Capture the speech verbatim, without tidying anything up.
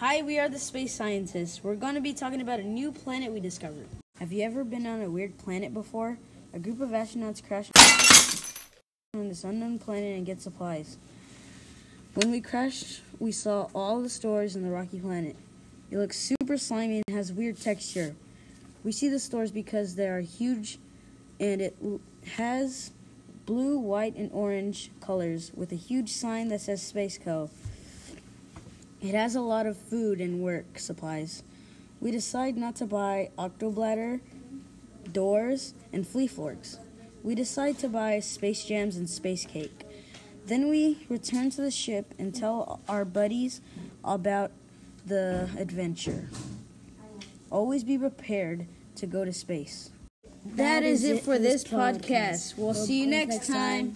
Hi, we are the Space Scientists. We're going to be talking about a new planet we discovered. Have you ever been on a weird planet before? A group of astronauts crash on this unknown planet and get supplies. When we crashed, we saw all the stores in the rocky planet. It looks super slimy and has weird texture. We see the stores because they are huge and it has blue, white, and orange colors with a huge sign that says Space Co. It has a lot of food and work supplies. We decide not to buy octobladder, doors, and flea forks. We decide to buy space jams and space cake. Then we return to the ship and tell our buddies about the adventure. Always be prepared to go to space. That, that is, is it for this podcast. podcast. We'll, we'll see you next time. time.